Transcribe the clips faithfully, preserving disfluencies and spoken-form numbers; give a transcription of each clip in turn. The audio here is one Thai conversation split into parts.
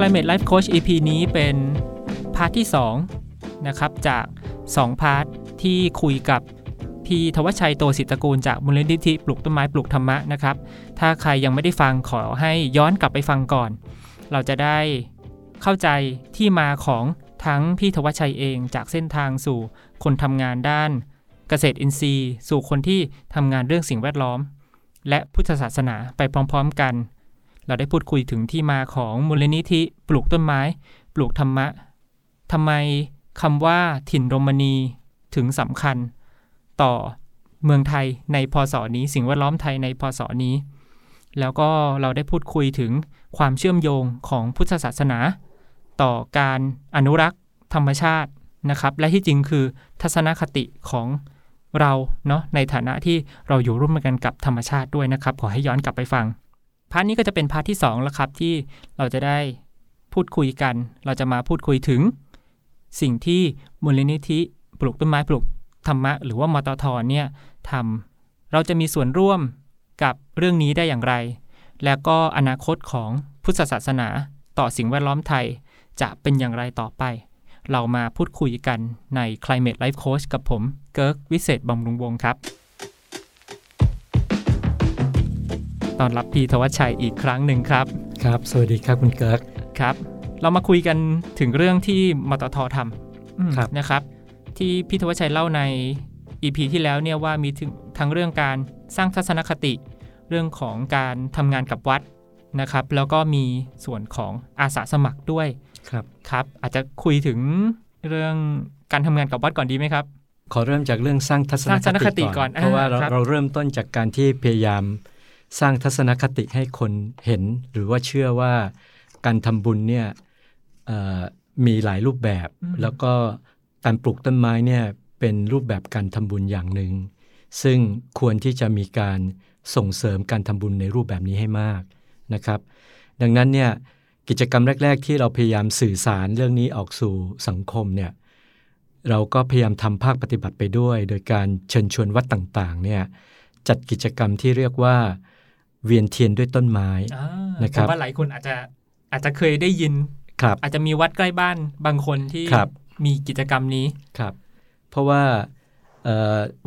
Climate Life Coach อี พี นี้เป็นพาร์ทที่สองนะครับจากสองพาร์ทที่คุยกับพี่ธวัชชัยโตศิตกูลจากมูลนิธิปลูกต้นไม้ปลูกธรรมะนะครับถ้าใครยังไม่ได้ฟังขอให้ย้อนกลับไปฟังก่อนเราจะได้เข้าใจที่มาของทั้งพี่ธวัชชัยเองจากเส้นทางสู่คนทำงานด้านเกษตรอินทรีย์สู่คนที่ทำงานเรื่องสิ่งแวดล้อมและพุทธศาสนาไปพร้อมๆกันเราได้พูดคุยถึงที่มาของมูลนิธิปลูกต้นไม้ปลูกธรรมะทำไมคำว่าถิ่นโรมณีถึงสำคัญต่อเมืองไทยในพศนี้สิ่งแวดล้อมไทยในพศนี้แล้วก็เราได้พูดคุยถึงความเชื่อมโยงของพุทธศาสนาต่อการอนุรักษ์ธรรมชาตินะครับและที่จริงคือทัศนคติของเราเนาะในฐานะที่เราอยู่ร่วมกันกับธรรมชาติด้วยนะครับขอให้ย้อนกลับไปฟังพาร์ทนี้ก็จะเป็นพาร์ทที่สองแล้วครับที่เราจะได้พูดคุยกันเราจะมาพูดคุยถึงสิ่งที่มูลนิธิปลูกต้นไม้ปลูกธรรมะหรือว่ามตท.เนี่ยทำเราจะมีส่วนร่วมกับเรื่องนี้ได้อย่างไรแล้วก็อนาคตของพุทธศาสนาต่อสิ่งแวดล้อมไทยจะเป็นอย่างไรต่อไปเรามาพูดคุยกันใน Climate Life Coach กับผมเกิร์กวิเศษบำรุงวงศ์ครับต้อนรับพี่ธวัชชัยอีกครั้งหนึ่งครับครับสวัสดีครับคุณเกิร์กครับเรามาคุยกันถึงเรื่องที่มตท.ทำนะครับที่พี่ธวัชชัยเล่าใน อี พี ที่แล้วเนี่ยว่ามีทั้งเรื่องการสร้างทัศนคติเรื่องของการทำงานกับวัดนะครับแล้วก็มีส่วนของอาสาสมัครด้วยครับครับอาจจะคุยถึงเรื่องการทำงานกับวัดก่อนดีไหมครับขอเริ่มจากเรื่องสร้างทัศนคติก่อนเพราะว่าเราเราเริ่มต้นจากการที่พยายามสร้างทัศนคติให้คนเห็นหรือว่าเชื่อว่าการทำบุญเนี่ยมีหลายรูปแบบแล้วก็การปลูกต้นไม้เนี่ยเป็นรูปแบบการทำบุญอย่างหนึ่งซึ่งควรที่จะมีการส่งเสริมการทำบุญในรูปแบบนี้ให้มากนะครับดังนั้นเนี่ยกิจกรรมแรกๆที่เราพยายามสื่อสารเรื่องนี้ออกสู่สังคมเนี่ยเราก็พยายามทำภาคปฏิบัติไปด้วยโดยการเชิญชวนวัดต่างๆเนี่ยจัดกิจกรรมที่เรียกว่าเวียนเทียนด้วยต้นไม้นะครับว่าหลายคนอาจจะอาจจะเคยได้ยินอาจจะมีวัดใกล้บ้านบางคนที่มีกิจกรรมนี้ครับเพราะว่า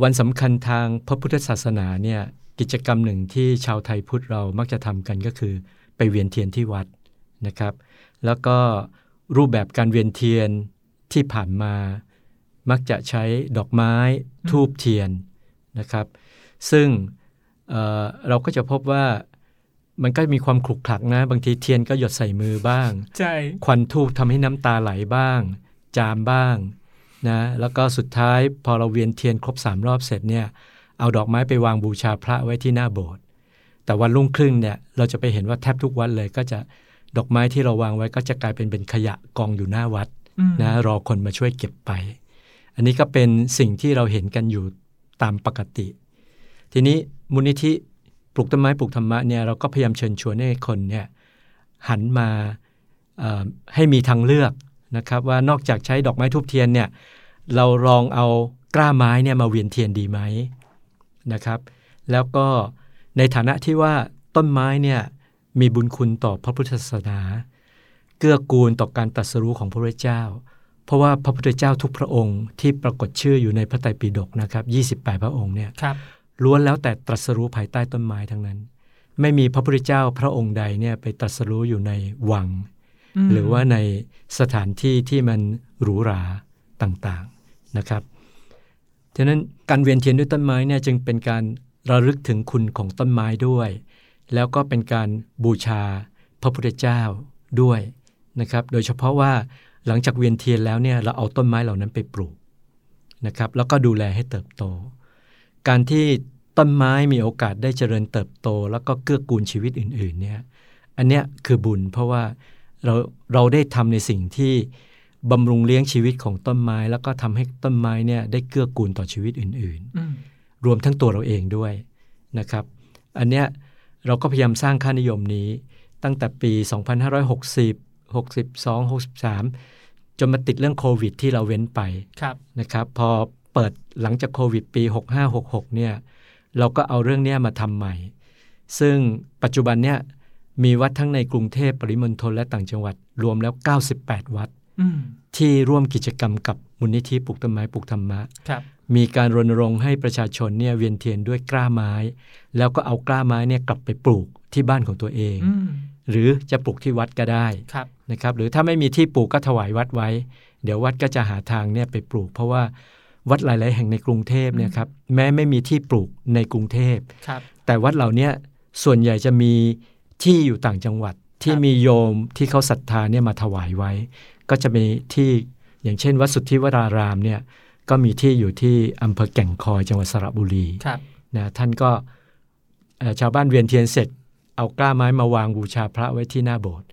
วันสำคัญทางพระพุทธศาสนาเนี่ยกิจกรรมหนึ่งที่ชาวไทยพุทธเรามักจะทำกันก็คือไปเวียนเทียนที่วัดนะครับแล้วก็รูปแบบการเวียนเทียนที่ผ่านมามักจะใช้ดอกไม้ธูปเทียนนะครับซึ่ง เอ่อ เราก็จะพบว่ามันก็มีความขลุกขลักนะบางทีเทียนก็หยดใส่มือบ้างใช่ควันธูปทำให้น้ำตาไหลบ้างจามบ้างนะแล้วก็สุดท้ายพอเราเวียนเทียนครบสามรอบเสร็จเนี่ยเอาดอกไม้ไปวางบูชาพระไว้ที่หน้าโบสถ์แต่วันรุ่งขึ้นเนี่ยเราจะไปเห็นว่าแทบทุกวัดเลยก็จะดอกไม้ที่เราวางไว้ก็จะกลายเป็นเป็นขยะกองอยู่หน้าวัดนะรอคนมาช่วยเก็บไปอันนี้ก็เป็นสิ่งที่เราเห็นกันอยู่ตามปกติทีนี้มูลนิธิปลูกต้นไม้ปลูกธรรมะเนี่ยเราก็พยายามเชิญชวนให้คนเนี่ยหันมาให้มีทางเลือกนะครับว่านอกจากใช้ดอกไม้ธูปเทียนเนี่ยเราลองเอากล้าไม้เนี่ยมาเวียนเทียนดีไหมนะครับแล้วก็ในฐานะที่ว่าต้นไม้เนี่ยมีบุญคุณต่อพระพุทธศาสนาเกื้อกูลต่อการตรัสรู้ของพระพุทธเจ้าเพราะว่าพระพุทธเจ้าทุกพระองค์ที่ปรากฏชื่ออยู่ในพระไตรปิฎกนะครับยี่สิบแปดพระองค์เนี่ยล้วนแล้วแต่ตรัสรู้ภายใต้ต้นไม้ทั้งนั้นไม่มีพระพุทธเจ้าพระองค์ใดเนี่ยไปตรัสรู้อยู่ในวังหรือว่าในสถานที่ที่มันหรูหราต่างๆนะครับฉะนั้นการเวียนเทียนด้วยต้นไม้เนี่ยจึงเป็นการระลึกถึงคุณของต้นไม้ด้วยแล้วก็เป็นการบูชาพระพุทธเจ้าด้วยนะครับโดยเฉพาะว่าหลังจากเวียนเทียนแล้วเนี่ยเราเอาต้นไม้เหล่านั้นไปปลูกนะครับแล้วก็ดูแลให้เติบโตการที่ต้นไม้มีโอกาสได้เจริญเติบโตแล้วก็เกื้อกูลชีวิตอื่นๆเนี่ยอันเนี้ยคือบุญเพราะว่าเราเราได้ทำในสิ่งที่บำรุงเลี้ยงชีวิตของต้นไม้แล้วก็ทำให้ต้นไม้เนี่ยได้เกื้อกูลต่อชีวิตอื่นๆรวมทั้งตัวเราเองด้วยนะครับอันเนี้ยเราก็พยายามสร้างค่านิยมนี้ตั้งแต่ปีสองพันห้าร้อยหกสิบ หกสิบสอง หกสิบสามจนมาติดเรื่องโควิดที่เราเว้นไปนะครับพอเปิดหลังจากโควิดปีหกห้า หกหกเนี่ยเราก็เอาเรื่องเนี้ยมาทำใหม่ซึ่งปัจจุบันเนี่ยมีวัดทั้งในกรุงเทพปริมณฑลและต่างจังหวัด รวมแล้วเก้าสิบแปดวัดที่ร่วมกิจกรรมกับมูลนิธิปลูกต้นไม้ปลูกธรรมะมีการรณรงค์ให้ประชาชนเนี่ยเวียนเทียนด้วยกล้าไม้แล้วก็เอากล้าไม้เนี่ยกลับไปปลูกที่บ้านของตัวเองหรือจะปลูกที่วัดก็ได้นะครับหรือถ้าไม่มีที่ปลูกก็ถวายวัดไว้เดี๋ยววัดก็จะหาทางเนี่ยไปปลูกเพราะว่าวัดหลายๆแห่งในกรุงเทพเนี่ยครับแม้ไม่มีที่ปลูกในกรุงเทพแต่วัดเหล่านี้ส่วนใหญ่จะมีที่อยู่ต่างจังหวัดที่มีโยมที่เขาศรัทธาเนี่ยมาถวายไว้ก็จะมีที่อย่างเช่นวัดสุทธิวรารามเนี่ยก็มีที่อยู่ที่อำเภอแก่งคอยจังหวัดสระบุรีนะท่านก็ชาวบ้านเวียนเทียนเสร็จเอากล้าไม้มาวางบูชาพระไว้ที่หน้าโบสถ์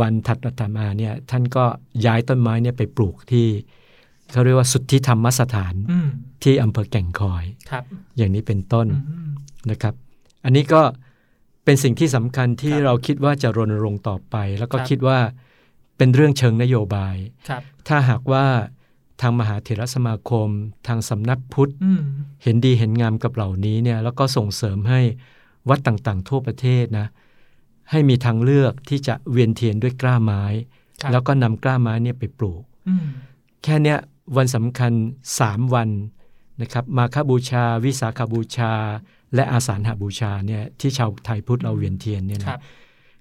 วันถัดมาเนี่ยท่านก็ย้ายต้นไม้เนี่ยไปปลูกที่เขาเรียกว่าสุทธิธรรมสถานที่อำเภอแก่งคอยอย่างนี้เป็นต้นนะครับอันนี้ก็เป็นสิ่งที่สำคัญที่เราคิดว่าจะรณรงค์ต่อไปแล้วก็คิดว่าเป็นเรื่องเชิงนโยบายถ้าหากว่าทางมหาเถรสมาคมทางสำนักพุทธเห็นดีเห็นงามกับเหล่านี้เนี่ยแล้วก็ส่งเสริมให้วัดต่างๆทั่วประเทศนะให้มีทางเลือกที่จะเวียนเทียนด้วยกล้าไม้แล้วก็นำกล้าไม้เนี่ยไปปลูกแค่เนี้ยวันสำคัญสามวันนะครับมาฆบูชาวิสาขบูชาและอาสาฬหบูชาเนี่ยที่ชาวไทยพุทธเราเวียนเทียนเนี่ยนะ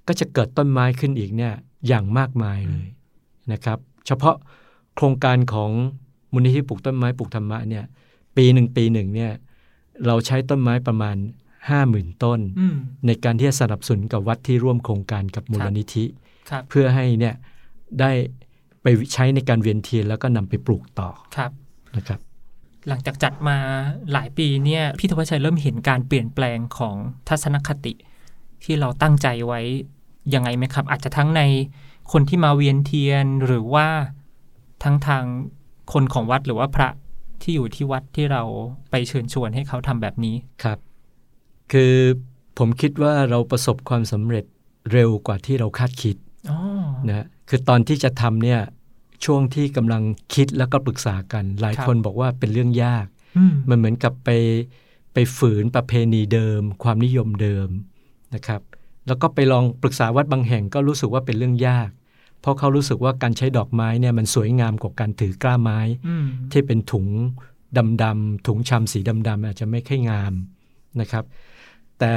ก็จะเกิดต้นไม้ขึ้นอีกเนี่ยอย่างมากมายเลยนะครับเฉพาะโครงการของมูลนิธิปลูกต้นไม้ปลูกธรรมะเนี่ยปีหนึ่งปีหนึ่งเนี่ยเราใช้ต้นไม้ประมาณ ห้าหมื่น ต้นในการที่จะสนับสนุนกับวัดที่ร่วมโครงการกับมูลนิธิเพื่อให้เนี่ยได้ไปใช้ในการเวียนเทียนแล้วก็นำไปปลูกต่อนะครับหลังจากจัดมาหลายปีเนี่ยพี่ธวัชชัยเริ่มเห็นการเปลี่ยนแปลงของทัศนคติที่เราตั้งใจไว้ยังไงไหมครับอาจจะทั้งในคนที่มาเวียนเทียนหรือว่าทั้งทางคนของวัดหรือว่าพระที่อยู่ที่วัดที่เราไปเชิญชวนให้เขาทำแบบนี้ครับคือผมคิดว่าเราประสบความสำเร็จเร็วกว่าที่เราคาดคิดนะคือตอนที่จะทำเนี่ยช่วงที่กำลังคิดแล้วก็ปรึกษากันหลายคนบอกว่าเป็นเรื่องยากมันเหมือนกับไปไปฝืนประเพณีเดิมความนิยมเดิมนะครับแล้วก็ไปลองปรึกษาวัดบางแห่งก็รู้สึกว่าเป็นเรื่องยากเพราะเขารู้สึกว่าการใช้ดอกไม้เนี่ยมันสวยงามกว่าการถือกล้าไม้ที่เป็นถุงดำๆถุงชำสีดำๆอาจจะไม่ค่อยงามนะครับแต่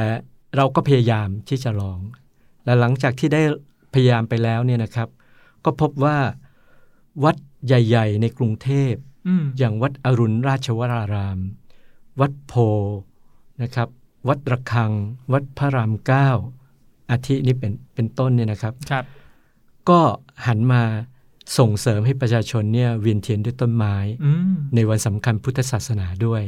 เราก็พยายามที่จะลองและหลังจากที่ได้พยายามไปแล้วเนี่ยนะครับก็พบว่าวัดใหญ่ๆในกรุงเทพ อ, อย่างวัดอรุณราชวรารามวัดโพนะครับวัดระฆังวัดพระรามเก้าอาทินี้เป็นเป็นต้นเนี่ยนะครับครับก็หันมาส่งเสริมให้ประชาชนเนี่ยเวียนเทียนด้วยต้นไม้ในวันสำคัญพุทธศาสนาด้วย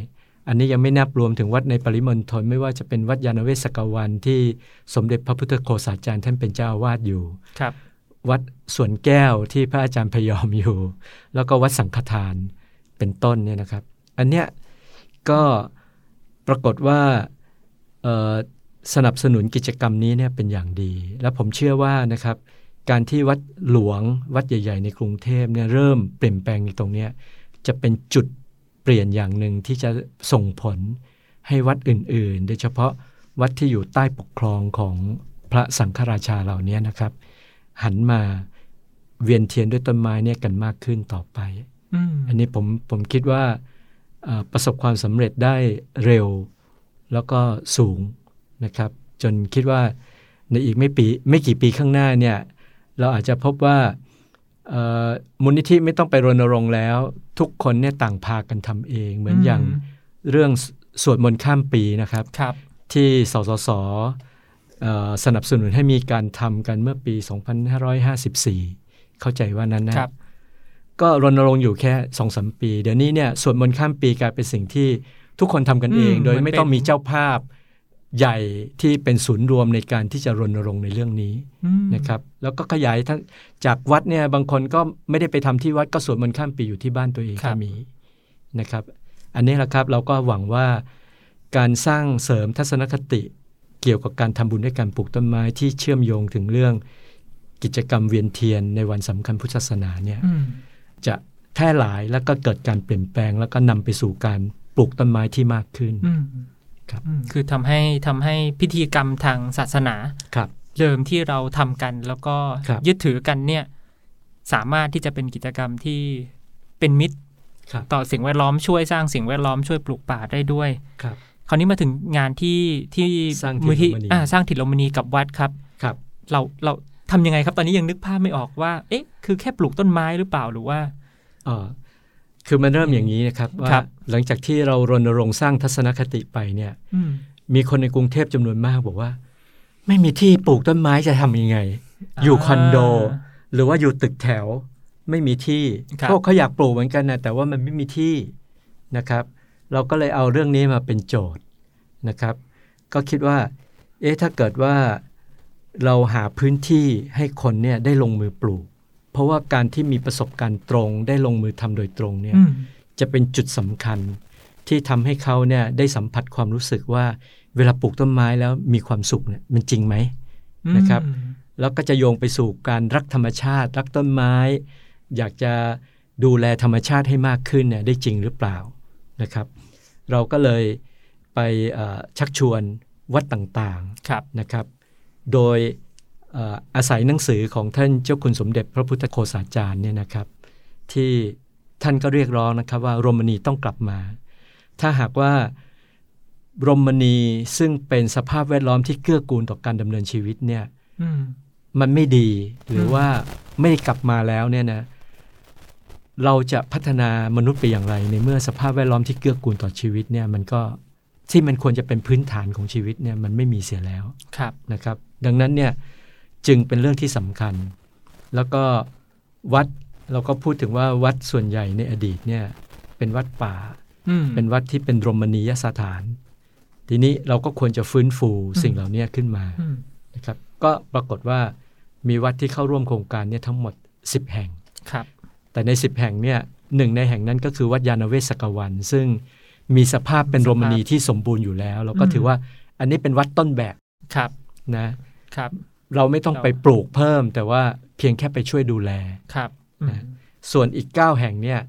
อันนี้ยังไม่นับรวมถึงวัดในปริมณฑลไม่ว่าจะเป็นวัดยานเวศกวันที่สมเด็จพระพุทธโฆษาจารย์ท่านเป็นเจ้าอาวาสอยู่ครับวัดสวนแก้วที่พระอาจารย์พยอมอยู่แล้วก็วัดสังฆทานเป็นต้นเนี่ยนะครับอันเนี้ยก็ปรากฏว่าสนับสนุนกิจกรรมนี้เนี่ยเป็นอย่างดีและผมเชื่อว่านะครับการที่วัดหลวงวัดใหญ่ๆในกรุงเทพเนี่ยเริ่มเปลี่ยนแปลงในตรงเนี้ยจะเป็นจุดเปลี่ยนอย่างหนึ่งที่จะส่งผลให้วัดอื่นๆโดยเฉพาะวัดที่อยู่ใต้ปกครองของพระสังฆราชาเหล่านี้นะครับหันมาเวียนเทียนด้วยต้นไม้เนี่ยกันมากขึ้นต่อไป อ, อันนี้ผมผมคิดว่าประสบความสำเร็จได้เร็วแล้วก็สูงนะครับจนคิดว่าในอีกไม่ปีไม่กี่ปีข้างหน้าเนี่ยเราอาจจะพบว่ามูลนิธิไม่ต้องไปรณรงค์แล้วทุกคนเนี่ยต่างพากันทำเองเหมือนอย่างเรื่องสวดมนต์ข้ามปีนะครับที่สสสสนับสนุนให้มีการทำกันเมื่อปีสองพันห้าร้อยห้าสิบสี่เข้าใจว่านั้นนะก็รณรงค์อยู่แค่ สองสาม ปีเดี๋ยวนี้เนี่ยสวดมนต์ข้ามปีกลายเป็นสิ่งที่ทุกคนทำกันเองโดยไม่ต้องมีเจ้าภาพใหญ่ที่เป็นศูนย์รวมในการที่จะรณรงค์ในเรื่องนี้นะครับแล้วก็ขยายทั้งจากวัดเนี่ยบางคนก็ไม่ได้ไปทำที่วัดก็สวดมนต์ข้ามปีอยู่ที่บ้านตัวเองก็มีนะครับอันนี้แหละครับเราก็หวังว่าการสร้างเสริมทัศนคติเกี่ยวกับการทำบุญด้วยการปลูกต้นไม้ที่เชื่อมโยงถึงเรื่องกิจกรรมเวียนเทียนในวันสำคัญพุทธศาสนาเนี่ยจะแพร่หลายแล้วก็เกิดการเปลี่ยนแปลงแล้วก็นำไปสู่การปลูกต้นไม้ที่มากขึ้นครับคือทำให้ทำให้พิธีกรรมทางศาสนา เดิมที่เราทำกันแล้วก็ยึดถือกันเนี่ยสามารถที่จะเป็นกิจกรรมที่เป็นมิตรต่อสิ่งแวดล้อมช่วยสร้างสิ่งแวดล้อมช่วยปลูกป่าได้ด้วยครับคราวนี้มาถึงงานที่ที่มูลที่อ่าสร้างถิ่นโรมณีกับวัดครับครับเราเราทำยังไงครับตอนนี้ยังนึกภาพไม่ออกว่าเอ๊ะคือแค่ปลูกต้นไม้หรือเปล่าหรือว่าเออคือมันเริ่มอย่างนี้นะครับว่าหลังจากที่เรารณรงค์สร้างทัศนคติไปเนี่ยมีคนในกรุงเทพจำนวนมากบอกว่าไม่มีที่ปลูกต้นไม้จะทำยังไง อ, อยู่คอนโดหรือว่าอยู่ตึกแถวไม่มีที่พวกเขาอยากปลูกเหมือนกันนะแต่ว่ามันไม่มีที่นะครับเราก็เลยเอาเรื่องนี้มาเป็นโจทย์นะครับก็คิดว่าเอ๊ะถ้าเกิดว่าเราหาพื้นที่ให้คนเนี่ยได้ลงมือปลูกเพราะว่าการที่มีประสบการณ์ตรงได้ลงมือทำโดยตรงเนี่ยจะเป็นจุดสำคัญที่ทำให้เขาเนี่ยได้สัมผัสความรู้สึกว่าเวลาปลูกต้นไม้แล้วมีความสุขเนี่ยมันจริงไหมนะครับแล้วก็จะโยงไปสู่การรักธรรมชาติรักต้นไม้อยากจะดูแลธรรมชาติให้มากขึ้นเนี่ยได้จริงหรือเปล่านะครับเราก็เลยไปชักชวนวัดต่างๆนะครับโดยอาศัยหนังสือของท่านเจ้าคุณสมเด็จพระพุทธโฆษาจารย์เนี่ยนะครับที่ท่านก็เรียกร้องนะครับว่าโรมณีต้องกลับมาถ้าหากว่าโรมณีซึ่งเป็นสภาพแวดล้อมที่เกื้อกูลต่อการดำเนินชีวิตเนี่ยมันไม่ดีหรือว่าไม่กลับมาแล้วเนี่ยนะเราจะพัฒนามนุษย์ไปอย่างไรในเมื่อสภาพแวดล้อมที่เกื้อกูลต่อชีวิตเนี่ยมันก็ที่มันควรจะเป็นพื้นฐานของชีวิตเนี่ยมันไม่มีเสียแล้วนะครับดังนั้นเนี่ยจึงเป็นเรื่องที่สำคัญแล้วก็วัดเราก็พูดถึงว่าวัดส่วนใหญ่ในอดีตเนี่ยเป็นวัดป่าเป็นวัดที่เป็นโรมณียสถานทีนี้เราก็ควรจะฟื้นฟูสิ่งเหล่านี้ขึ้นมานะครับก็ปรากฏว่ามีวัดที่เข้าร่วมโครงการเนี่ยทั้งหมดสิบแห่งครับแต่ในสิบแห่งเนี่ยหนึ่งในแห่งนั้นก็คือวัดยานเวศกวันซึ่งมีสภาพเป็นโรมณีที่สมบูรณ์อยู่แล้วเราก็ถือว่าอันนี้เป็นวัดต้นแบบครับนะครับเราไม่ต้องไปปลูกเพิ่มแต่ว่าเพียงแค่ไปช่วยดูแลครับนะส่วนอีกเก้าแห่งเนี่ย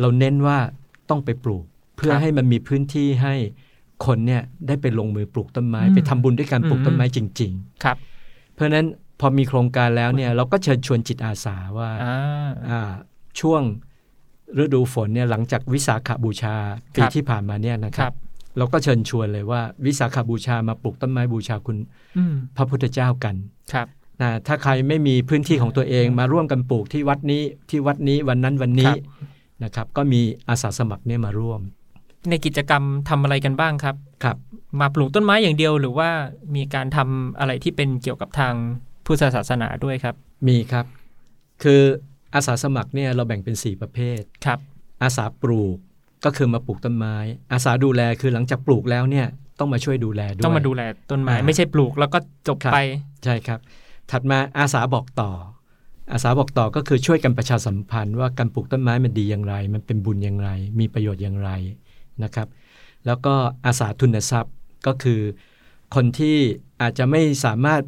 เราเน้นว่าต้องไปปลูกเพื่อให้มันมีพื้นที่ให้คนเนี่ยได้ไปลงมือปลูกต้นไม้ไปทำบุญด้วยการปลูกต้นไม้จริงๆครับเพราะนั้นพอมีโครงการแล้วเนี่ยเราก็เชิญชวนจิตอาสาว่าช่วงฤดูฝนเนี่ยหลังจากวิสาขบูชาปีที่ผ่านมาเนี่ยนะครับเราก็เชิญชวนเลยว่าวิสาขบูชามาปลูกต้นไม้บูชาคุณพระพุทธเจ้ากันครับนะถ้าใครไม่มีพื้นที่ของตัวเองมาร่วมกันปลูกที่วัดนี้ที่วัดนี้วันนั้นวันนี้นะครับก็มีอาสาสมัครเนี่ยมาร่วมในกิจกรรมทำอะไรกันบ้างครับครับมาปลูกต้นไม้อย่างเดียวหรือว่ามีการทำอะไรที่เป็นเกี่ยวกับทางพุทธศาสนาด้วยครับมีครับคืออาสาสมัครเนี่ยเราแบ่งเป็นสี่ประเภทครับอาสาปลูกก็คือมาปลูกต้นไม้อาสาดูแลคือหลังจากปลูกแล้วเนี่ยต้องมาช่วยดูแลด้วยต้องมาดูแลต้นไม้ไม่ใช่ปลูกแล้วก็จบไปใช่ครับถัดมาอาสาบอกต่ออาสาบอกต่อก็คือช่วยกันประชาสัมพันธ์ว่าการปลูกต้นไม้มันดีอย่างไรมันเป็นบุญอย่างไรมีประโยชน์อย่างไรนะครับแล้วก็อาสาทุนทรัพย์ก็คือคนที่อาจจะไม่สามารถ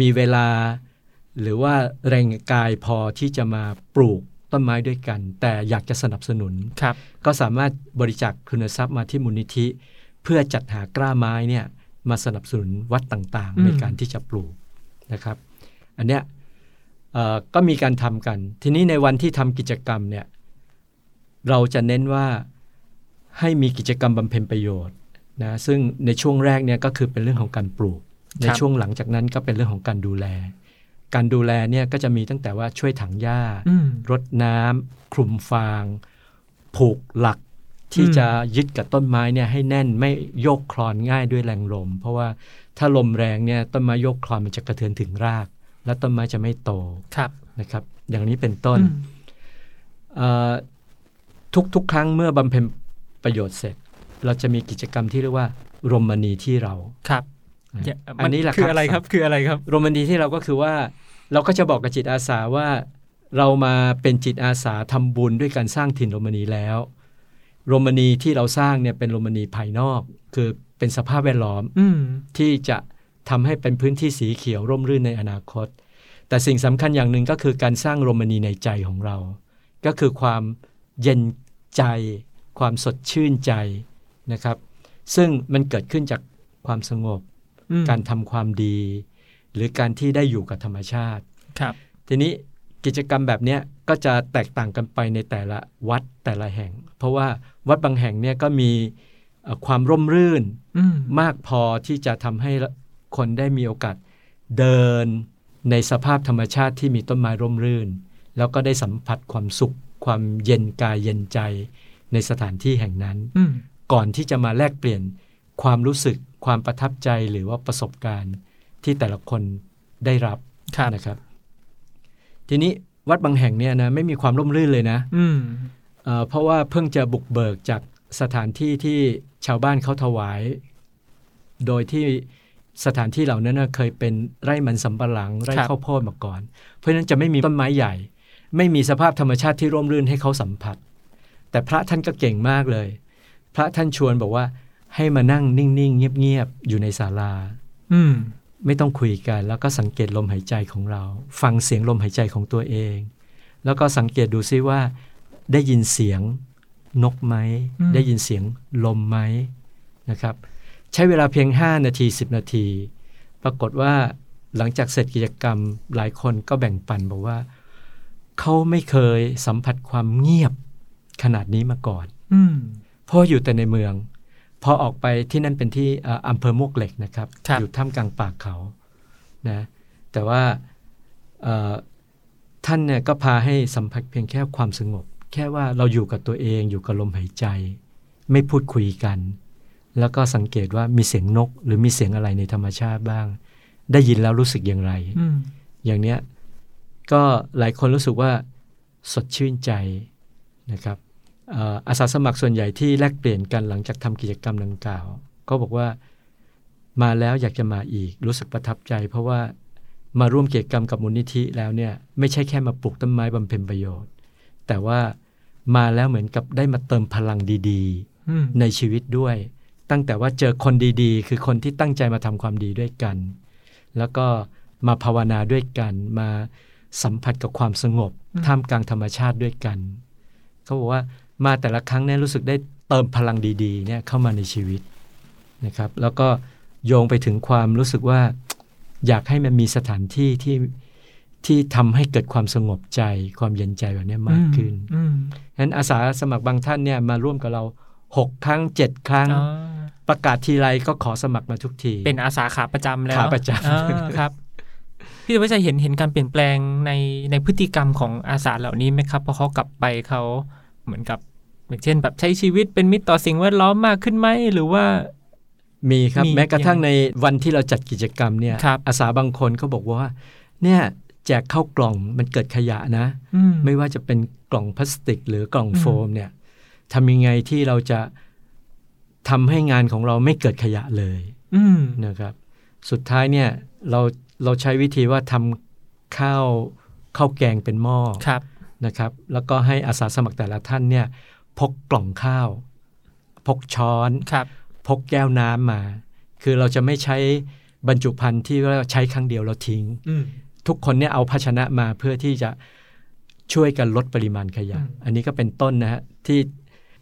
มีเวลาหรือว่าแรงกายพอที่จะมาปลูกต้นไม้ด้วยกันแต่อยากจะสนับสนุนก็สามารถบริจาคทุนทรัพย์มาที่มูลนิธิเพื่อจัดหากล้าไม้เนี่ยมาสนับสนุนวัดต่างๆในการที่จะปลูกนะครับอันเนี้ยก็มีการทำกันทีนี้ในวันที่ทำกิจกรรมเนี่ยเราจะเน้นว่าให้มีกิจกรรมบำเพ็ญประโยชน์นะซึ่งในช่วงแรกเนี่ยก็คือเป็นเรื่องของการปลูกในช่วงหลังจากนั้นก็เป็นเรื่องของการดูแลการดูแลเนี่ยก็จะมีตั้งแต่ว่าช่วยถังหญ้ารดน้ำคลุมฟางผูกหลักที่จะยึดกับต้นไม้เนี่ยให้แน่นไม่โยกคลอนง่ายด้วยแรงลมเพราะว่าถ้าลมแรงเนี่ยต้นไม้โยกคลอนมันจะกระเทือนถึงรากและต้นไม้จะไม่โตนะครับอย่างนี้เป็นต้นทุกๆครั้งเมื่อบำเพ็ญประโยชน์เสร็จเราจะมีกิจกรรมที่เรียกว่าโรมณีที่เราครับอันนี้แหละคืออะไรครับคืออะไรครับโรมณีที่เราก็คือว่าเราก็จะบอกกับจิตอาสาว่าเรามาเป็นจิตอาสาทำบุญด้วยการสร้างถิ่นโรมณีแล้วโรมณีที่เราสร้างเนี่ยเป็นโรมณีภายนอกคือเป็นสภาพแวดล้อมที่จะทำให้เป็นพื้นที่สีเขียวร่มรื่นในอนาคตแต่สิ่งสำคัญอย่างหนึ่งก็คือการสร้างโรมณีในใจของเราก็คือความเย็นใจความสดชื่นใจนะครับซึ่งมันเกิดขึ้นจากความสงบการทำความดี หรือการที่ได้อยู่กับธรรมชาติครับทีนี้กิจกรรมแบบนี้ก็จะแตกต่างกันไปในแต่ละวัดแต่ละแห่งเพราะว่าวัดบางแห่งเนี่ยก็มีความร่มรื่นมากพอที่จะทำให้คนได้มีโอกาสเดินในสภาพธรรมชาติที่มีต้นไม้ร่มรื่นแล้วก็ได้สัมผัสความสุขความเย็นกายเย็นใจในสถานที่แห่งนั้นก่อนที่จะมาแลกเปลี่ยนความรู้สึกความประทับใจหรือว่าประสบการณ์ที่แต่ละคนได้รับนะครับทีนี้วัดบางแห่งเนี่ยนะไม่มีความร่มรื่นเลยนะเอ่อเพราะว่าเพิ่งจะบุกเบิกจากสถานที่ที่ชาวบ้านเขาถวายโดยที่สถานที่เหล่านั้นเคยเป็นไร่มันสำปะหลังไร่ข้าวโพดมาก่อนเพราะฉะนั้นจะไม่มีต้นไม้ใหญ่ไม่มีสภาพธรรมชาติที่ร่มรื่นให้เขาสัมผัสแต่พระท่านก็เก่งมากเลยพระท่านชวนบอกว่าให้มานั่งนิ่งๆเงียบๆอยู่ในศาลาอืมไม่ต้องคุยกันแล้วก็สังเกตลมหายใจของเราฟังเสียงลมหายใจของตัวเองแล้วก็สังเกตดูซิว่าได้ยินเสียงนกไหมได้ยินเสียงลมไหมนะครับใช้เวลาเพียงห้านาทีสิบนาทีปรากฏว่าหลังจากเสร็จกิจกรรมหลายคนก็แบ่งปันบอกว่าเขาไม่เคยสัมผัสความเงียบขนาดนี้มาก่อนเพราะอยู่แต่ในเมืองพอออกไปที่นั่นเป็นที่อำเภอมวกเหล็กนะครับอยู่ท่ามกลางป่าเขานะแต่ว่าท่านเนี่ยก็พาให้สัมผัสเพียงแค่ความสงบแค่ว่าเราอยู่กับตัวเองอยู่กับลมหายใจไม่พูดคุยกันแล้วก็สังเกตว่ามีเสียงนกหรือมีเสียงอะไรในธรรมชาติบ้างได้ยินแล้วรู้สึกอย่างไร อ, อย่างเนี้ยก็หลายคนรู้สึกว่าสดชื่นใจนะครับอาสาสมัครส่วนใหญ่ที่แลกเปลี่ยนกันหลังจากทำกิจกรรมดังกล่าวก็บอกว่ามาแล้วอยากจะมาอีกรู้สึกประทับใจเพราะว่ามาร่วมกิจกรรมกับมูลนิธิแล้วเนี่ยไม่ใช่แค่มาปลูกต้นไม้บำเพ็ญประโยชน์แต่ว่ามาแล้วเหมือนกับได้มาเติมพลังดีๆในชีวิตด้วยตั้งแต่ว่าเจอคนดีๆคือคนที่ตั้งใจมาทำความดีด้วยกันแล้วก็มาภาวนาด้วยกันมาสัมผัสกับความสงบท่ามกลางธรรมชาติด้วยกันเขาบอกว่ามาแต่ละครั้งเนี่ยรู้สึกได้เติมพลังดีๆเนี่ยเข้ามาในชีวิตนะครับแล้วก็โยงไปถึงความรู้สึกว่าอยากให้มันมีสถานที่ที่ที่ทำให้เกิดความสงบใจความเย็นใจแบบนี้มากขึ้นฉะนั้นอาสาสมัครบางท่านเนี่ยมาร่วมกับเราหกครั้งเจ็ดครั้งประกาศทีไรก็ขอสมัครมาทุกทีเป็นอาสาขาประจำแล้วขาประจำครับพี่วิชัยเห็นเห็นการเปลี่ยนแปลงในในพฤติกรรมของอาสาเหล่านี้ไหมครับพอเขากลับไปเขาเหมือนกับอย่างเช่นแบบใช้ชีวิตเป็นมิตรต่อสิ่งแวดล้อมมากขึ้นไหมหรือว่ามีครับแม้กระทั่งในวันที่เราจัดกิจกรรมเนี่ยอาสาบางคนเขาบอกว่าเนี่ยแจกเข้ากล่องมันเกิดขยะนะไม่ว่าจะเป็นกล่องพลาสติกหรือกล่องโฟมเนี่ยทำยังไงที่เราจะทำให้งานของเราไม่เกิดขยะเลยนะครับสุดท้ายเนี่ยเราเราใช้วิธีว่าทำข้าวข้าวแกงเป็นหม้อนะครับแล้วก็ให้อาสาสมัครแต่ละท่านเนี่ยพกกล่องข้าวพกช้อนพกแก้วน้ำมาคือเราจะไม่ใช้บรรจุภัณฑ์ที่เราใช้ครั้งเดียวเราทิ้งทุกคนเนี่ยเอาภาชนะมาเพื่อที่จะช่วยกันลดปริมาณขยะอันนี้ก็เป็นต้นนะฮะที่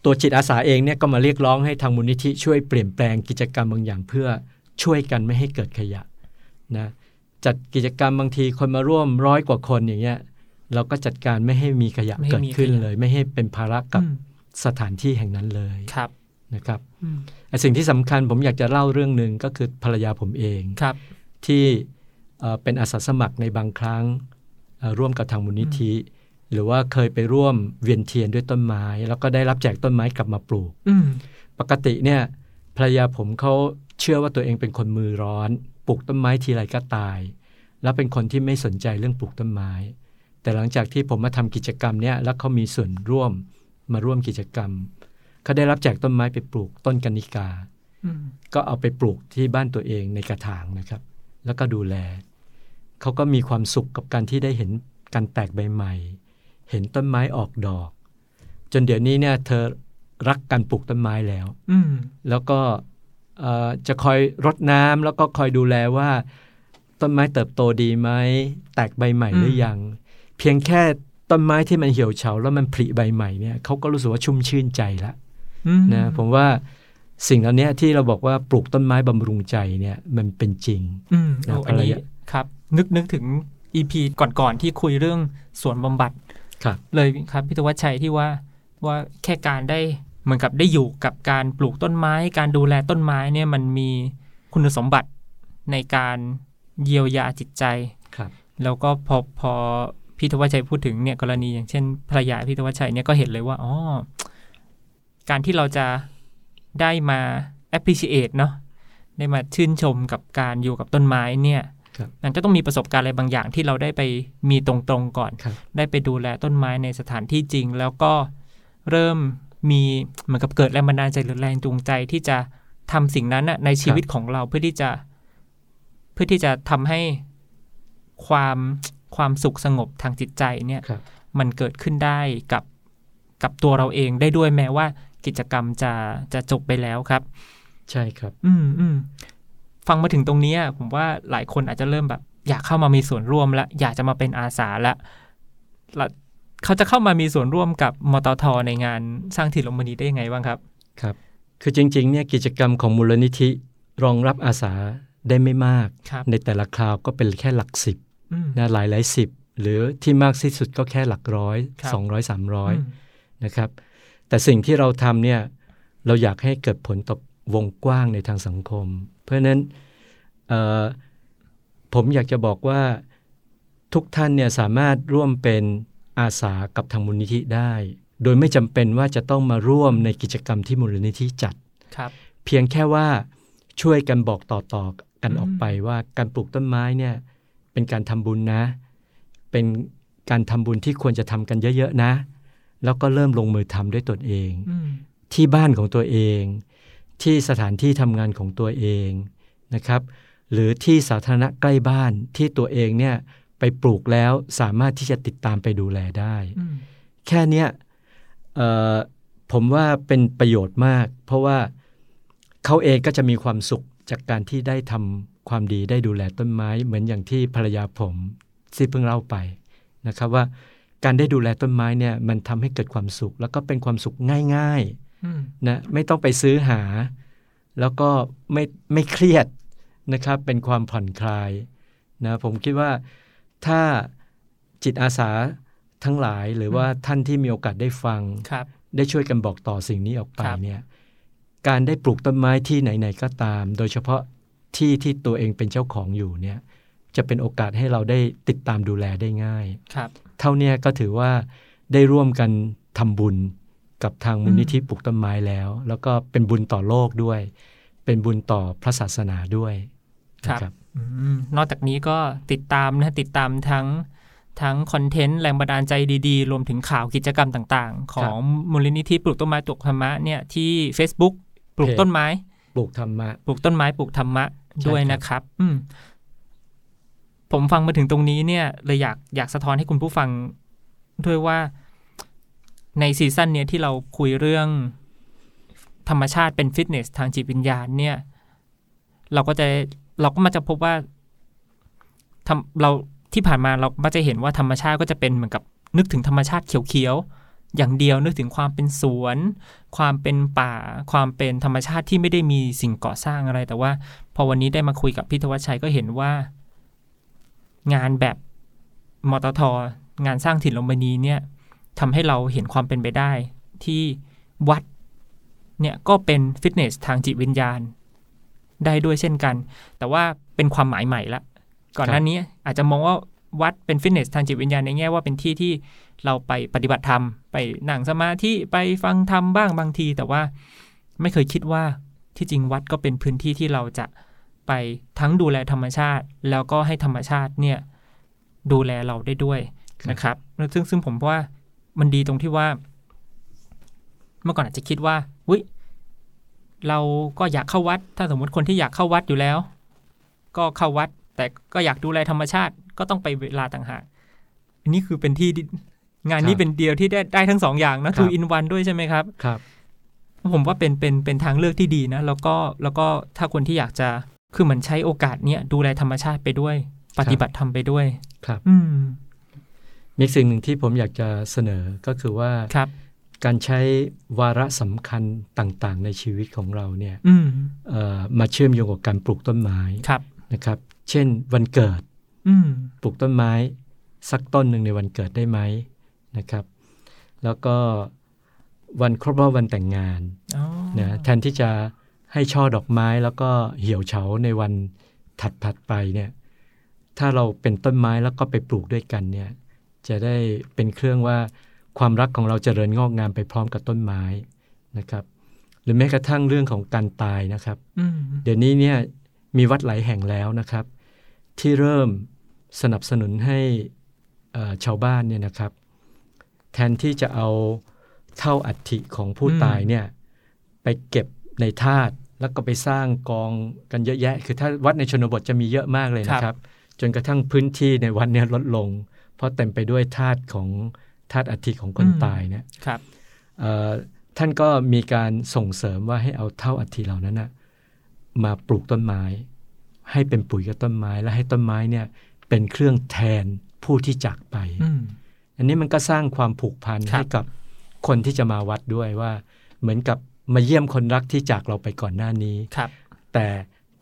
ตัวจิตอาสาเองเนี่ยก็มาเรียกร้องให้ทางมูลนิธิช่วยเปลี่ยนแปลงกิจกรรมบางอย่างเพื่อช่วยกันไม่ให้เกิดขยะนะจัดกิจกรรมบางทีคนมาร่วมร้อยกว่าคนอย่างเงี้ยเราก็จัดการไม่ให้มีขยะเกิดขึ้นเลยไม่ให้เป็นภาระกับสถานที่แห่งนั้นเลยนะครับสิ่งที่สำคัญผมอยากจะเล่าเรื่องนึงก็คือภรรยาผมเองที่เป็นอาสาสมัครในบางครั้งร่วมกับทางมูลนิธิหรือว่าเคยไปร่วมเวียนเทียนด้วยต้นไม้แล้วก็ได้รับแจกต้นไม้กลับมาปลูกปกติเนี่ยภรรยาผมเขาเชื่อว่าตัวเองเป็นคนมือร้อนปลูกต้นไม้ทีไรก็ตายแล้วเป็นคนที่ไม่สนใจเรื่องปลูกต้นไม้แต่หลังจากที่ผมมาทำกิจกรรมเนี้ยแล้วเขามีส่วนร่วมมาร่วมกิจกรรมเขาได้รับแจกต้นไม้ไปปลูกต้นกนิกาก็เอาไปปลูกที่บ้านตัวเองในกระถางนะครับแล้วก็ดูแลเขาก็มีความสุขกับการที่ได้เห็นการแตกใบใหม่เห็นต้นไม้ออกดอกจนเดี๋ยวนี้เนี่ยเธอรักการปลูกต้นไม้แล้วแล้วก็จะคอยรดน้ำแล้วก็คอยดูแลว่าต้นไม้เติบโตดีไหมแตกใบใหม่หรือยังเพียงแค่ต้นไม้ที่มันเหี่ยวเฉาแล้วมันผลิใบใหม่เนี่ยเขาก็รู้สึกว่าชุ่มชื่นใจละนะผมว่าสิ่งเหล่านี้ที่เราบอกว่าปลูกต้นไม้บำรุงใจเนี่ยมันเป็นจริงนะภรรยา ครับนึกนึกถึง อี พี ก่อนๆที่คุยเรื่องสวนบำบัดเลยครับพี่ธวัชชัยที่ว่าว่าแค่การได้เหมือนกับได้อยู่กับการปลูกต้นไม้การดูแลต้นไม้เนี่ยมันมีคุณสมบัติในการเยียวยาจิตใจแล้วก็พอพอพี่ธวัชชัยพูดถึงเนี่ยกรณีอย่างเช่นภรรยาพี่ธวัชชัยเนี่ยก็เห็นเลยว่าอ๋อการที่เราจะได้มา appreciate เนาะได้มาชื่นชมกับการอยู่กับต้นไม้เนี่ยมันก็ต้องมีประสบการณ์อะไรบางอย่างที่เราได้ไปมีตรงๆก่อนได้ไปดูแลต้นไม้ในสถานที่จริงแล้วก็เริ่มมีเหมือนกับเกิดแรงบันดาลใจหรือแรงจูงใจที่จะทำสิ่งนั้นในชีวิตของเราเพื่อที่จะเพื่อที่จะทำให้ความความสุขสงบทางจิตใจเนี่ยมันเกิดขึ้นได้กับกับตัวเราเองได้ด้วยแม้ว่ากิจกรรมจะจะจบไปแล้วครับใช่ครับอืมอืมฟังมาถึงตรงนี้ผมว่าหลายคนอาจจะเริ่มแบบอยากเข้ามามีส่วนร่วมละอยากจะมาเป็นอาสาละเขาจะเข้ามามีส่วนร่วมกับมตท.ในงานสร้างถิ่นลมณีได้ยังไงบ้างครับครับคือจริงๆเนี่ยกิจกรรมของมูลนิธิรองรับอาสาได้ไม่มากในแต่ละคราวก็เป็นแค่หลักสิบนะหลายหลายสิบหรือที่มากที่สุดก็แค่หลักร้อยสองร้อยสามร้อยนะครับแต่สิ่งที่เราทำเนี่ยเราอยากให้เกิดผลต่อวงกว้างในทางสังคมเพราะนั้นผมอยากจะบอกว่าทุกท่านเนี่ยสามารถร่วมเป็นอาสากับทางมูลนิธิได้โดยไม่จำเป็นว่าจะต้องมาร่วมในกิจกรรมที่มูลนิธิจัดเพียงแค่ว่าช่วยกันบอกต่อๆกันออกไปว่าการปลูกต้นไม้เนี่ยเป็นการทำบุญนะเป็นการทำบุญที่ควรจะทำกันเยอะๆนะแล้วก็เริ่มลงมือทำด้วยตนเองที่บ้านของตัวเองที่สถานที่ทำงานของตัวเองนะครับหรือที่สาธารณะใกล้บ้านที่ตัวเองเนี่ยไปปลูกแล้วสามารถที่จะติดตามไปดูแลได้แค่เนี้ยเอ่อผมว่าเป็นประโยชน์มากเพราะว่าเขาเองก็จะมีความสุขจากการที่ได้ทำความดีได้ดูแลต้นไม้เหมือนอย่างที่ภรรยาผมที่เพิ่งเล่าไปนะครับว่าการได้ดูแลต้นไม้เนี่ยมันทำให้เกิดความสุขแล้วก็เป็นความสุขง่ายๆนะไม่ต้องไปซื้อหาแล้วก็ไม่ไม่เครียดนะครับเป็นความผ่อนคลายนะผมคิดว่าถ้าจิตอาสาทั้งหลายหรือว่าท่านที่มีโอกาสได้ฟังได้ช่วยกันบอกต่อสิ่งนี้ออกไปเนี่ยการได้ปลูกต้นไม้ที่ไหนๆก็ตามโดยเฉพาะที่ที่ตัวเองเป็นเจ้าของอยู่เนี่ยจะเป็นโอกาสให้เราได้ติดตามดูแลได้ง่ายเท่านี้ก็ถือว่าได้ร่วมกันทำบุญกับทางมูลนิธิปลูกต้นไม้แล้วแล้วก็เป็นบุญต่อโลกด้วยเป็นบุญต่อพระศาสนาด้วยครับครับนอกจากนี้ก็ติดตามนะติดตามทั้งทั้งคอนเทนต์แรงบันดาลใจดีๆรวมถึงข่าวกิจกรรมต่างๆของมูลนิธิปลูกต้นไม้ปลูกธรรมะเนี่ยที่ Facebook ปลูกต้นไม้ปลูกธรรมะปลูกต้นไม้ปลูกธรรมะด้วยนะครับผมฟังมาถึงตรงนี้เนี่ยเลยอยากอยากสะท้อนให้คุณผู้ฟังด้วยว่าในซีซั่นเนี้ยที่เราคุยเรื่องธรรมชาติเป็นฟิตเนสทางจิตวิญญาณเนี่ยเราก็จะเราก็มาจะพบว่าทำเราที่ผ่านมาเรามักจะเห็นว่าธรรมชาติก็จะเป็นเหมือนกับนึกถึงธรรมชาติเขียวๆอย่างเดียวนึกถึงความเป็นสวนความเป็นป่าความเป็นธรรมชาติที่ไม่ได้มีสิ่งก่อสร้างอะไรแต่ว่าพอวันนี้ได้มาคุยกับพี่ธวัชชัยก็เห็นว่างานแบบมตท.งานสร้างถิ่นลมณีเนี่ยทำให้เราเห็นความเป็นไปได้ที่วัดเนี่ยก็เป็นฟิตเนสทางจิตวิญญาณได้ด้วยเช่นกันแต่ว่าเป็นความหมายใหม่ละก่อนหน้านี้อาจจะมองว่าวัดเป็นฟิตเนสทางจิตวิญญาณในแง่ว่าเป็นที่ที่เราไปปฏิบัติธรรมไปนั่งสมาธิไปฟังธรรมบ้างบางทีแต่ว่าไม่เคยคิดว่าที่จริงวัดก็เป็นพื้นที่ที่เราจะไปทั้งดูแลธรรมชาติแล้วก็ให้ธรรมชาติเนี่ยดูแลเราได้ด้วยนะครับซึ่งซึ่งผมว่ามันดีตรงที่ว่าเมื่อก่อนอาจจะคิดว่าเฮ้ยเราก็อยากเข้าวัดถ้าสมมติคนที่อยากเข้าวัดอยู่แล้วก็เข้าวัดแต่ก็อยากดูแลธรรมชาติก็ต้องไปเวลาต่างหากอันนี้คือเป็นที่งานนี้เป็นเดียวที่ได้ได้ทั้งสองอย่างนะทูอินวันด้วยใช่ไหมครับครับผมว่าเป็นเป็นเป็นทางเลือกที่ดีนะแล้วก็แล้วก็ถ้าคนที่อยากจะคือเหมือนใช้โอกาสเนี้ยดูแลธรรมชาติไปด้วยปฏิบัติธรรมไปด้วยครับอืมมีสิ่งหนึ่งที่ผมอยากจะเสนอก็คือว่าการใช้วาระสำคัญต่างๆในชีวิตของเราเนี่ย ม, มาเชื่อมโยงกับการปลูกต้นไม้นะครับเช่นวันเกิด ปลูกต้นไม้สักต้นหนึ่งในวันเกิดได้ไหมนะครับแล้วก็วันครบรอบวันแต่งงานนะแทนที่จะให้ช่อดอกไม้แล้วก็เหี่ยวเฉาในวันถัดถัดไปเนี่ยถ้าเราเป็นต้นไม้แล้วก็ไปปลูกด้วยกันเนี่ยจะได้เป็นเครื่องว่าความรักของเราเจริญงอกงามไปพร้อมกับต้นไม้นะครับหรือแม้กระทั่งเรื่องของการตายนะครับเดี๋ยวนี้เนี่ยมีวัดหลายแห่งแล้วนะครับที่เริ่มสนับสนุนให้ชาวบ้านเนี่ยนะครับแทนที่จะเอาเท่าอัฐิของผู้ตายเนี่ยไปเก็บในธาตุแล้วก็ไปสร้างกองกันเยอะแยะคือถ้าวัดในชนบทจะมีเยอะมากเลยนะครับจนกระทั่งพื้นที่ในวัดเนี่ยลดลงเพราะเต็มไปด้วยธาตุของธาตุอัฐิของคนตายเนี่ยท่านก็มีการส่งเสริมว่าให้เอาเท่าอัฐิเหล่านั้นนะมาปลูกต้นไม้ให้เป็นปุ๋ยกับต้นไม้และให้ต้นไม้เนี่ยเป็นเครื่องแทนผู้ที่จากไปอันนี้มันก็สร้างความผูกพันให้กับคนที่จะมาวัดด้วยว่าเหมือนกับมาเยี่ยมคนรักที่จากเราไปก่อนหน้านี้แต่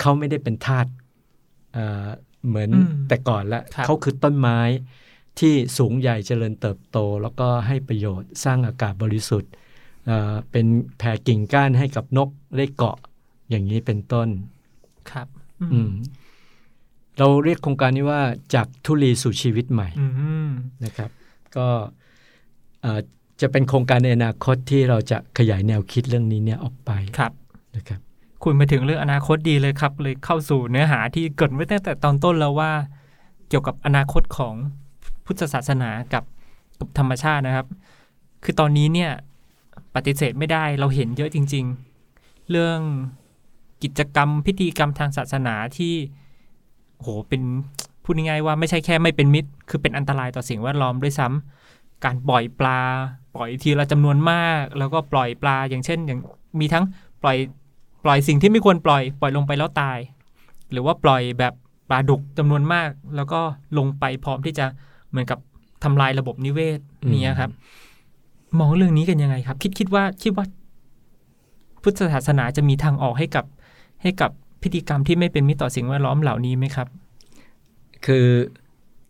เขาไม่ได้เป็นธาตุเหมือนแต่ก่อนละเขาคือต้นไม้ที่สูงใหญ่เจริญเติบโตแล้วก็ให้ประโยชน์สร้างอากาศบริสุทธิ์เป็นแผ่กิ่งก้านให้กับนกได้เกาะอย่างนี้เป็นต้นครับเราเรียกโครงการนี้ว่าจากธุลีสู่ชีวิตใหม่นะครับก็จะเป็นโครงการในอนาคตที่เราจะขยายแนวคิดเรื่องนี้เนี่ยออกไปครับนะครับคุณมาถึงเรื่องอนาคตดีเลยครับเลยเข้าสู่เนื้อหาที่เกิดไว้ตั้งแต่ตอนต้นแล้วว่าเกี่ยวกับอนาคตของพุทธศาสนากับกับธรรมชาตินะครับคือตอนนี้เนี่ยปฏิเสธไม่ได้เราเห็นเยอะจริงๆเรื่องกิจกรรมพิธีกรรมทางศาสนาที่โหเป็นพูดง่ายๆว่าไม่ใช่แค่ไม่เป็นมิตรคือเป็นอันตรายต่อสิ่งแวดล้อมด้วยซ้ำการปล่อยปลาปล่อยทีละจำนวนมากแล้วก็ปล่อยปลาอย่างเช่นอย่างมีทั้งปล่อยปล่อยสิ่งที่ไม่ควรปล่อยปล่อยลงไปแล้วตายหรือว่าปล่อยแบบปลาดุกจำนวนมากแล้วก็ลงไปพร้อมที่จะเหมือนกับทำลายระบบนิเวศนี่ครับมองเรื่องนี้กันยังไงครับคิดคิดว่าคิดว่าพุทธศาสนาจะมีทางออกให้กับให้กับพิธีกรรมที่ไม่เป็นมิตรต่อสิ่งแวดล้อมเหล่านี้ไหมครับคือ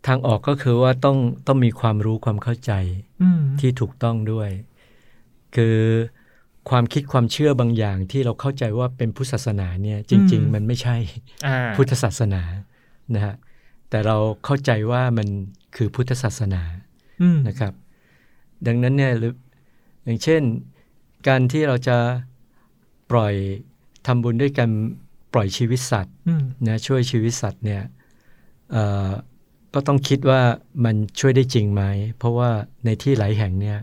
ทางออกก็คือว่าต้องต้องมีความรู้ความเข้าใจที่ถูกต้องด้วยคือความคิดความเชื่อบางอย่างที่เราเข้าใจว่าเป็นพุทธศาสนาเนี่ยจริงๆมันไม่ใช่พุทธศาสนานะฮะแต่เราเข้าใจว่ามันคือพุทธศาสนานะครับดังนั้นเนี่ยหรืออย่างเช่นการที่เราจะปล่อยทำบุญด้วยการปล่อยชีวิตสัตว์นะช่วยชีวิตสัตว์เนี่ยก็ต้องคิดว่ามันช่วยได้จริงไหมเพราะว่าในที่หลายแห่งเนี่ย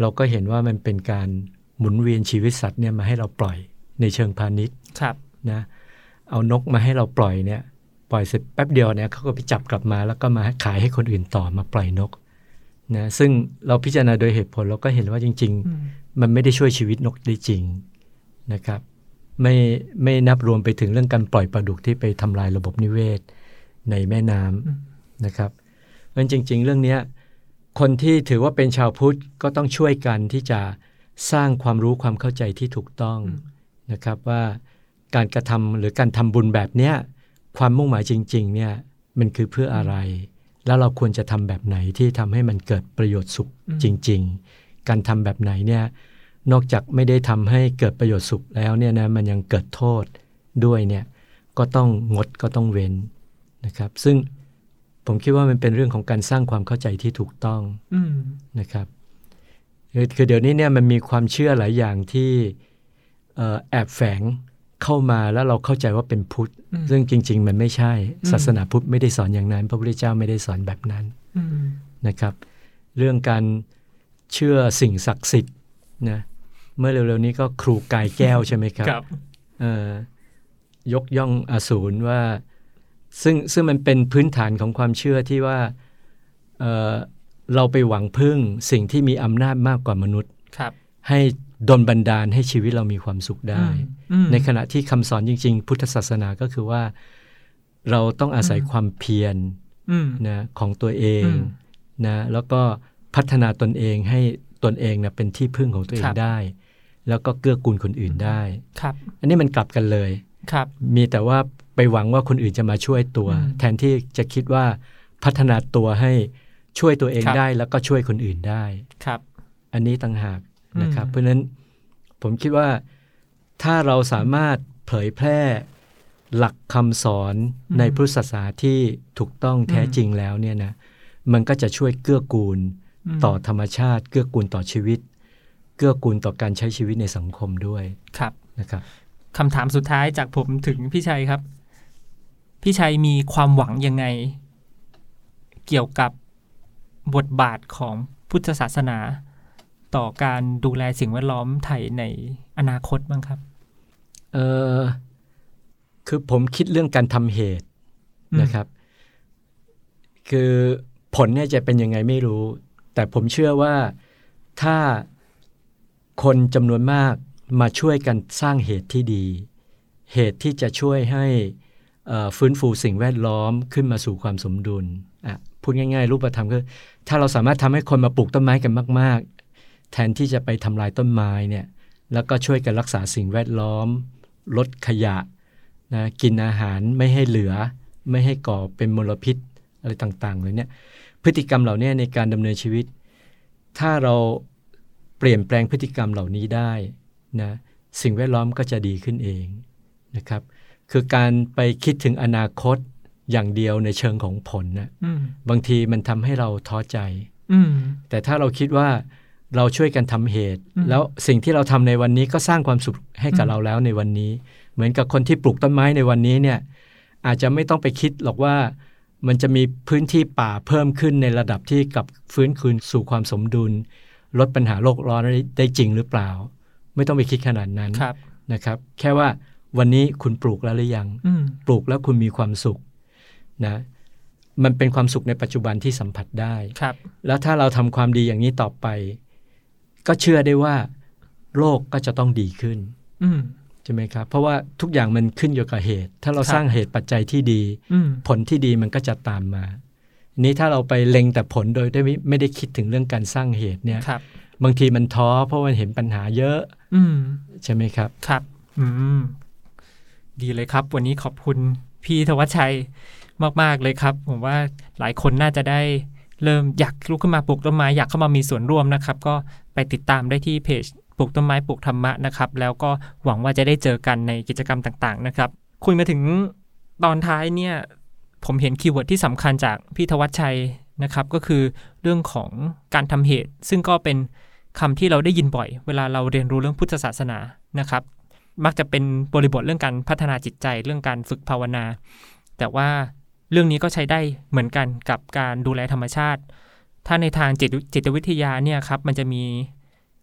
เราก็เห็นว่ามันเป็นการหมุนเวียนชีวิตสัตว์เนี่ยมาให้เราปล่อยในเชิงพาณิชย์นะเอานกมาให้เราปล่อยเนี่ยปล่อยเสร็จแป๊บเดียวเนี่ยเขาก็ไปจับกลับมาแล้วก็มาขายให้คนอื่นต่อมาปล่อยนกนะซึ่งเราพิจารณาโดยเหตุผลเราก็เห็นว่าจริงๆมันไม่ได้ช่วยชีวิตนกได้จริงนะครับไม่ไม่นับรวมไปถึงเรื่องการปล่อยปลาดุกที่ไปทำลายระบบนิเวศในแม่น้ำนะครับเพราะจริงๆเรื่องนี้คนที่ถือว่าเป็นชาวพุทธก็ต้องช่วยกันที่จะสร้างความรู้ความเข้าใจที่ถูกต้องนะครับว่าการกระทำหรือการทำบุญแบบเนี้ยความมุ่งหมายจริงๆเนี่ยมันคือเพื่ออะไรแล้วเราควรจะทำแบบไหนที่ทำให้มันเกิดประโยชน์สุขจริงๆการทำแบบไหนเนี่ยนอกจากไม่ได้ทำให้เกิดประโยชน์สุขแล้วเนี่ยนะมันยังเกิดโทษด้วยเนี่ยก็ต้องงดก็ต้องเว้นนะครับซึ่งผมคิดว่ามันเป็นเรื่องของการสร้างความเข้าใจที่ถูกต้องนะครับคือเดี๋ยวนี้เนี่ยมันมีความเชื่อหลายอย่างที่แอบแฝงเข้ามาแล้วเราเข้าใจว่าเป็นพุทธซึ่งจริงๆมันไม่ใช่ศาสนาพุทธไม่ได้สอนอย่างนั้นพระพุทธเจ้าไม่ได้สอนแบบนั้นนะครับเรื่องการเชื่อสิ่งศักดิ์สิทธิ์นะเมื่อเร็วๆนี้ก็ครูกายแก้วใช่ไหมครับยกย่องอสูรว่าซึ่งซึ่งมันเป็นพื้นฐานของความเชื่อที่ว่าเอ่อเราไปหวังพึ่งสิ่งที่มีอำนาจมากกว่ามนุษย์ให้ดลบันดาลให้ชีวิตเรามีความสุขได้ในขณะที่คำสอนจริงๆพุทธศาสนาก็คือว่าเราต้องอาศัยความเพียรนะของตัวเองนะแล้วก็พัฒนาตนเองให้ตนเองนะเป็นที่พึ่งของตัวเองได้แล้วก็เกื้อกูลคนอื่นได้อันนี้มันกลับกันเลย ครับมีแต่ว่าไปหวังว่าคนอื่นจะมาช่วยตัวแทนที่จะคิดว่าพัฒนาตัวให้ช่วยตัวเองได้แล้วก็ช่วยคนอื่นได้ครับอันนี้ต่างหากนะครับเพราะฉะนั้นผมคิดว่าถ้าเราสามารถเผยแพร่หลักคำสอนในพุทธศาสนาที่ถูกต้องแท้จริงแล้วเนี่ยนะมันก็จะช่วยเกื้อกูลต่อธรรมชาติเกื้อกูลต่อชีวิตเกื้อกูลต่อการใช้ชีวิตในสังคมด้วยครับนะครับคำถามสุดท้ายจากผมถึงพี่ชัยครับพี่ชัยมีความหวังยังไงเกี่ยวกับบทบาทของพุทธศาสนาต่อการดูแลสิ่งแวดล้อมไทยในอนาคตบ้างครับเออคือผมคิดเรื่องการทำเหตุนะครับคือผลเนี่ยจะเป็นยังไงไม่รู้แต่ผมเชื่อว่าถ้าคนจำนวนมากมาช่วยกันสร้างเหตุที่ดีเหตุที่จะช่วยให้ฟื้นฟูสิ่งแวดล้อมขึ้นมาสู่ความสมดุลอ่ะพูดง่ายๆรูปธรรมคือถ้าเราสามารถทำให้คนมาปลูกต้นไม้กันมากๆแทนที่จะไปทำลายต้นไม้เนี่ยแล้วก็ช่วยกันรักษาสิ่งแวดล้อมลดขยะนะกินอาหารไม่ให้เหลือไม่ให้ก่อเป็นมลพิษอะไรต่างๆเลยเนี่ยพฤติกรรมเหล่านี้ในการดำเนินชีวิตถ้าเราเปลี่ยนแปลงพฤติกรรมเหล่านี้ได้นะสิ่งแวดล้อมก็จะดีขึ้นเองนะครับคือการไปคิดถึงอนาคตอย่างเดียวในเชิงของผลนะบางทีมันทำให้เราท้อใจแต่ถ้าเราคิดว่าเราช่วยกันทำเหตุแล้วสิ่งที่เราทำในวันนี้ก็สร้างความสุขให้กับเราแล้วในวันนี้เหมือนกับคนที่ปลูกต้นไม้ในวันนี้เนี่ยอาจจะไม่ต้องไปคิดหรอกว่ามันจะมีพื้นที่ป่าเพิ่มขึ้นในระดับที่กลับฟื้นคืนสู่ความสมดุลลดปัญหาโลกร้อนได้จริงหรือเปล่าไม่ต้องไปคิดขนาดนั้นนะครับแค่ว่าวันนี้คุณปลูกแล้วหรือยังปลูกแล้วคุณมีความสุขนะมันเป็นความสุขในปัจจุบันที่สัมผัสได้แล้วถ้าเราทำความดีอย่างนี้ต่อไปก็เชื่อได้ว่าโลกก็จะต้องดีขึ้นใช่ไหมครับเพราะว่าทุกอย่างมันขึ้นอยู่กับเหตุถ้าเราสร้างเหตุปัจจัยที่ดีผลที่ดีมันก็จะตามมานี้ถ้าเราไปเล็งแต่ผลโดยได้ไม่ได้คิดถึงเรื่องการสร้างเหตุเนี่ย บ, บางทีมันท้อเพราะมันเห็นปัญหาเยอะอใช่ไหมครับครับดีเลยครับวันนี้ขอบคุณพี่ธวัชชัยมากๆเลยครับผมว่าหลายคนน่าจะได้เริ่มอยากลุกขึ้นมาปลูกต้นไม้อยากเข้ามามีส่วนร่วมนะครับก็ไปติดตามได้ที่เพจปลูกต้นไม้ปลูกธรรมะนะครับแล้วก็หวังว่าจะได้เจอกันในกิจกรรมต่างๆนะครับคุยมาถึงตอนท้ายเนี่ยผมเห็นคีย์เวิร์ดที่สำคัญจากพี่ธวัชชัยนะครับก็คือเรื่องของการทำเหตุซึ่งก็เป็นคำที่เราได้ยินบ่อยเวลาเราเรียนรู้เรื่องพุทธศาสนานะครับมักจะเป็นบริบทเรื่องการพัฒนาจิตใจเรื่องการฝึกภาวนาแต่ว่าเรื่องนี้ก็ใช้ได้เหมือนกันกับการดูแลธรรมชาติถ้าในทางจิตจิตวิทยาเนี่ยครับมันจะมี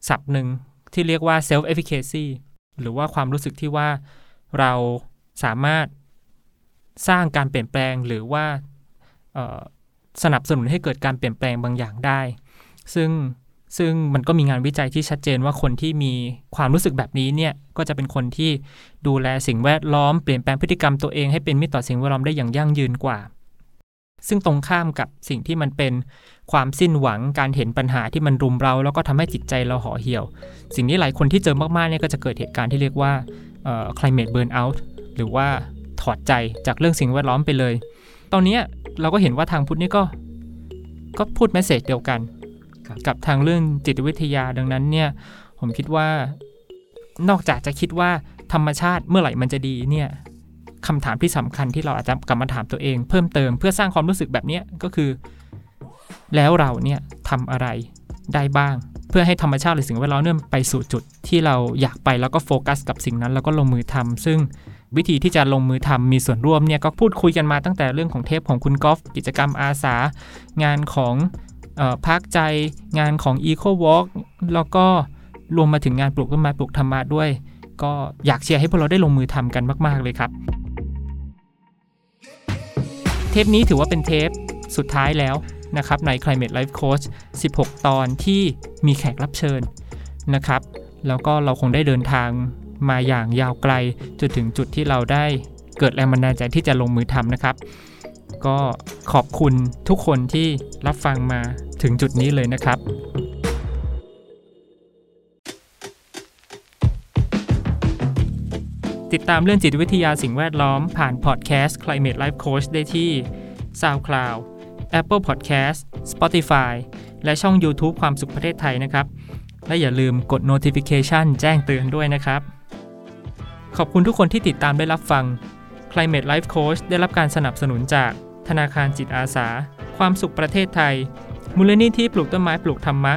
ศัพท์หนึ่งที่เรียกว่า self efficacy หรือว่าความรู้สึกที่ว่าเราสามารถสร้างการเปลี่ยนแปลงหรือว่าสนับสนุนให้เกิดการเปลี่ยนแปลงบางอย่างได้ซึ่งซึ่งมันก็มีงานวิจัยที่ชัดเจนว่าคนที่มีความรู้สึกแบบนี้เนี่ยก็จะเป็นคนที่ดูแลสิ่งแวดล้อมเปลี่ยนแปลงพฤติกรรมตัวเองให้เป็นมิตรต่อสิ่งแวดล้อมได้อย่างยั่งยืนกว่าซึ่งตรงข้ามกับสิ่งที่มันเป็นความสิ้นหวังการเห็นปัญหาที่มันรุมเร้าแล้วก็ทำให้จิตใจเราห่อเหี่ยวสิ่งนี้หลายคนที่เจอมากๆเนี่ยก็จะเกิดเหตุการณ์ที่เรียกว่า climate burnout หรือว่าถอดใจจากเรื่องสิ่งแวดล้อมไปเลยตอนนี้เราก็เห็นว่าทางพุทธนี่ก็ก็พูดเมสเสจเดียวกันกับทางเรื่องจิตวิทยาดังนั้นเนี่ยผมคิดว่านอกจากจะคิดว่าธรรมชาติเมื่อไหร่มันจะดีเนี่ยคำถามที่สำคัญที่เราอาจจะกลับมาถามตัวเองเพิ่มเติมเพื่อสร้างความรู้สึกแบบนี้ก็คือแล้วเราเนี่ยทำอะไรได้บ้างเพื่อให้ธรรมชาติหรือสิ่งแวดล้อมเนี่ยไปสู่จุดที่เราอยากไปแล้วก็โฟกัสกับสิ่งนั้นแล้วก็ลงมือทำซึ่งวิธีที่จะลงมือทำมีส่วนร่วมเนี่ยก็พูดคุยกันมาตั้งแต่เรื่องของเทปของคุณกอล์ฟกิจกรรมอาสางานของเอ่อพักใจงานของ Eco Walk แล้วก็รวมมาถึงงานปลูกต้นไม้ปลูกธรรมะด้วยก็อยากเชียร์ให้พวกเราได้ลงมือทำกันมากๆเลยครับเทปนี้ถือว่าเป็นเทปสุดท้ายแล้วนะครับใน Climate Life Coach สิบหก ตอนที่มีแขกรับเชิญนะครับแล้วก็เราคงได้เดินทางมาอย่างยาวไกลจนถึงจุดที่เราได้เกิดแรงบันดาลใจที่จะลงมือทำนะครับก็ขอบคุณทุกคนที่รับฟังมาถึงจุดนี้เลยนะครับ ติดตามเรื่องจิตวิทยาสิ่งแวดล้อมผ่าน Podcast Climate (Life) Coach ได้ที่ Soundcloud Apple Podcast Spotify และช่อง YouTube ความสุขประเทศไทยนะครับและอย่าลืมกด notification แจ้งเตือนด้วยนะครับขอบคุณทุกคนที่ติดตามได้รับฟัง Climate Life Coach ได้รับการสนับสนุนจากธนาคารจิตอาสาความสุขประเทศไทยมูลนิธิปลูกต้นไม้ปลูกธรรมะ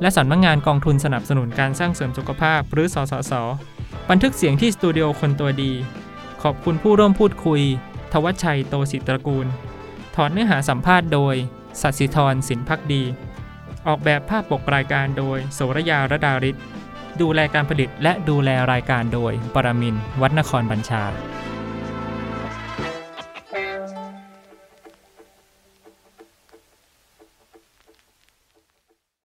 และสำนักงานกองทุนสนับสนุนการสร้างเสริมสุขภาพหรือสสส.บันทึกเสียงที่สตูดิโอคนตัวดีขอบคุณผู้ร่วมพูดคุยทวัชชัยโตศิตระกูลถอดเนื้อหาสัมภาษณ์โดยสัตย์สิธรสินภักดีออกแบบภาพปกรายการโดยโสรยาระดาฤทธิ์ดูแลการผลิตและดูแลรายการโดยปรมินทร์ วัฒนครบัญชา